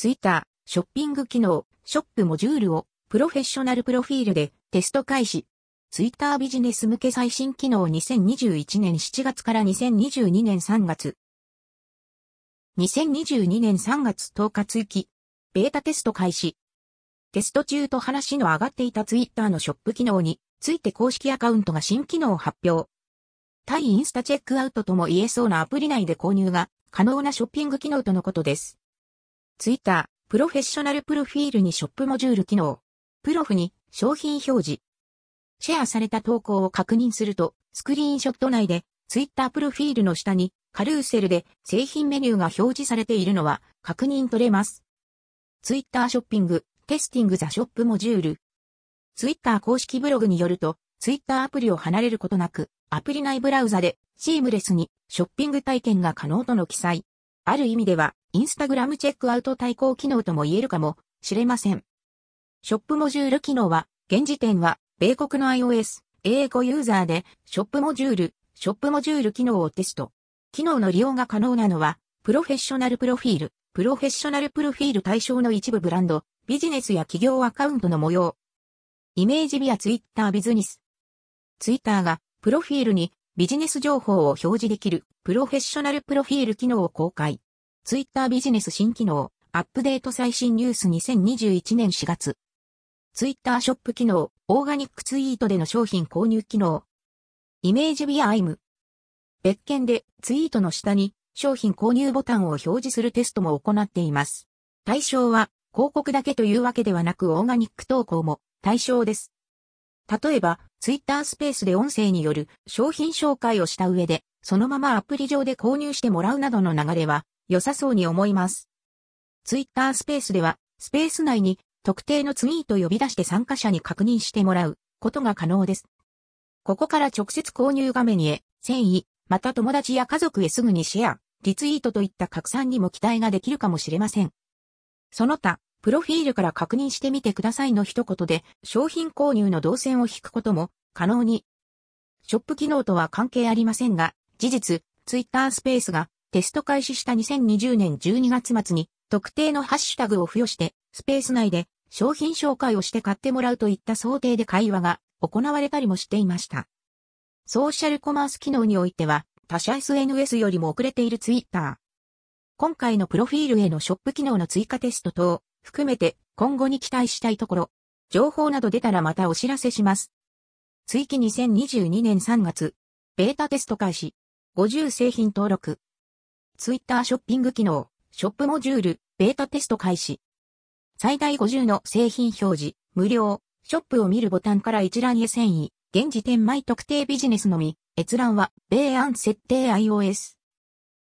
ツイッター、ショッピング機能、ショップモジュールをプロフェッショナルプロフィールでテスト開始。ツイッタービジネス向け最新機能2021年7月から2022年3月。2022年3月10日追記。ベータテスト開始。テスト中と話の上がっていたツイッターのショップ機能について公式アカウントが新機能を発表。対インスタチェックアウトとも言えそうなアプリ内で購入が可能なショッピング機能とのことです。ツイッター、プロフェッショナルプロフィールにショップモジュール機能。プロフに商品表示。シェアされた投稿を確認すると、スクリーンショット内で、ツイッタープロフィールの下に、カルーセルで製品メニューが表示されているのは確認取れます。ツイッターショッピング、テスティングザショップモジュール。ツイッター公式ブログによると、ツイッターアプリを離れることなく、アプリ内ブラウザでシームレスにショッピング体験が可能との記載。ある意味では、インスタグラムチェックアウト対抗機能とも言えるかもしれません。ショップモジュール機能は、現時点は、米国の iOS、英語ユーザーで、ショップモジュール機能をテスト。機能の利用が可能なのは、プロフェッショナルプロフィール対象の一部ブランド、ビジネスや企業アカウントの模様。イメージビアツイッタービズニス。ツイッターが、プロフィールにビジネス情報を表示できる、プロフェッショナルプロフィール機能を公開。ツイッタービジネス新機能、アップデート最新ニュース2021年4月。ツイッターショップ機能、オーガニックツイートでの商品購入機能。イメージビアアイム。別件でツイートの下に商品購入ボタンを表示するテストも行っています。対象は広告だけというわけではなくオーガニック投稿も対象です。例えば、ツイッタースペースで音声による商品紹介をした上で、そのままアプリ上で購入してもらうなどの流れは良さそうに思います。ツイッタースペースでは、スペース内に特定のツイートを呼び出して参加者に確認してもらうことが可能です。ここから直接購入画面へ、遷移、また友達や家族へすぐにシェア、リツイートといった拡散にも期待ができるかもしれません。その他、プロフィールから確認してみてくださいの一言で、商品購入の動線を引くことも可能に。ショップ機能とは関係ありませんが、事実、ツイッタースペースがテスト開始した2020年12月末に、特定のハッシュタグを付与して、スペース内で商品紹介をして買ってもらうといった想定で会話が行われたりもしていました。ソーシャルコマース機能においては、他社 SNS よりも遅れているツイッター。今回のプロフィールへのショップ機能の追加テスト等を含めて今後に期待したいところ、情報など出たらまたお知らせします。追記2022年3月、ベータテスト開始、50製品登録。ツイッターショッピング機能。ショップモジュール、ベータテスト開始。最大50の製品表示、無料、ショップを見るボタンから一覧へ遷移、現時点毎特定ビジネスのみ、閲覧は、米安設定 iOS。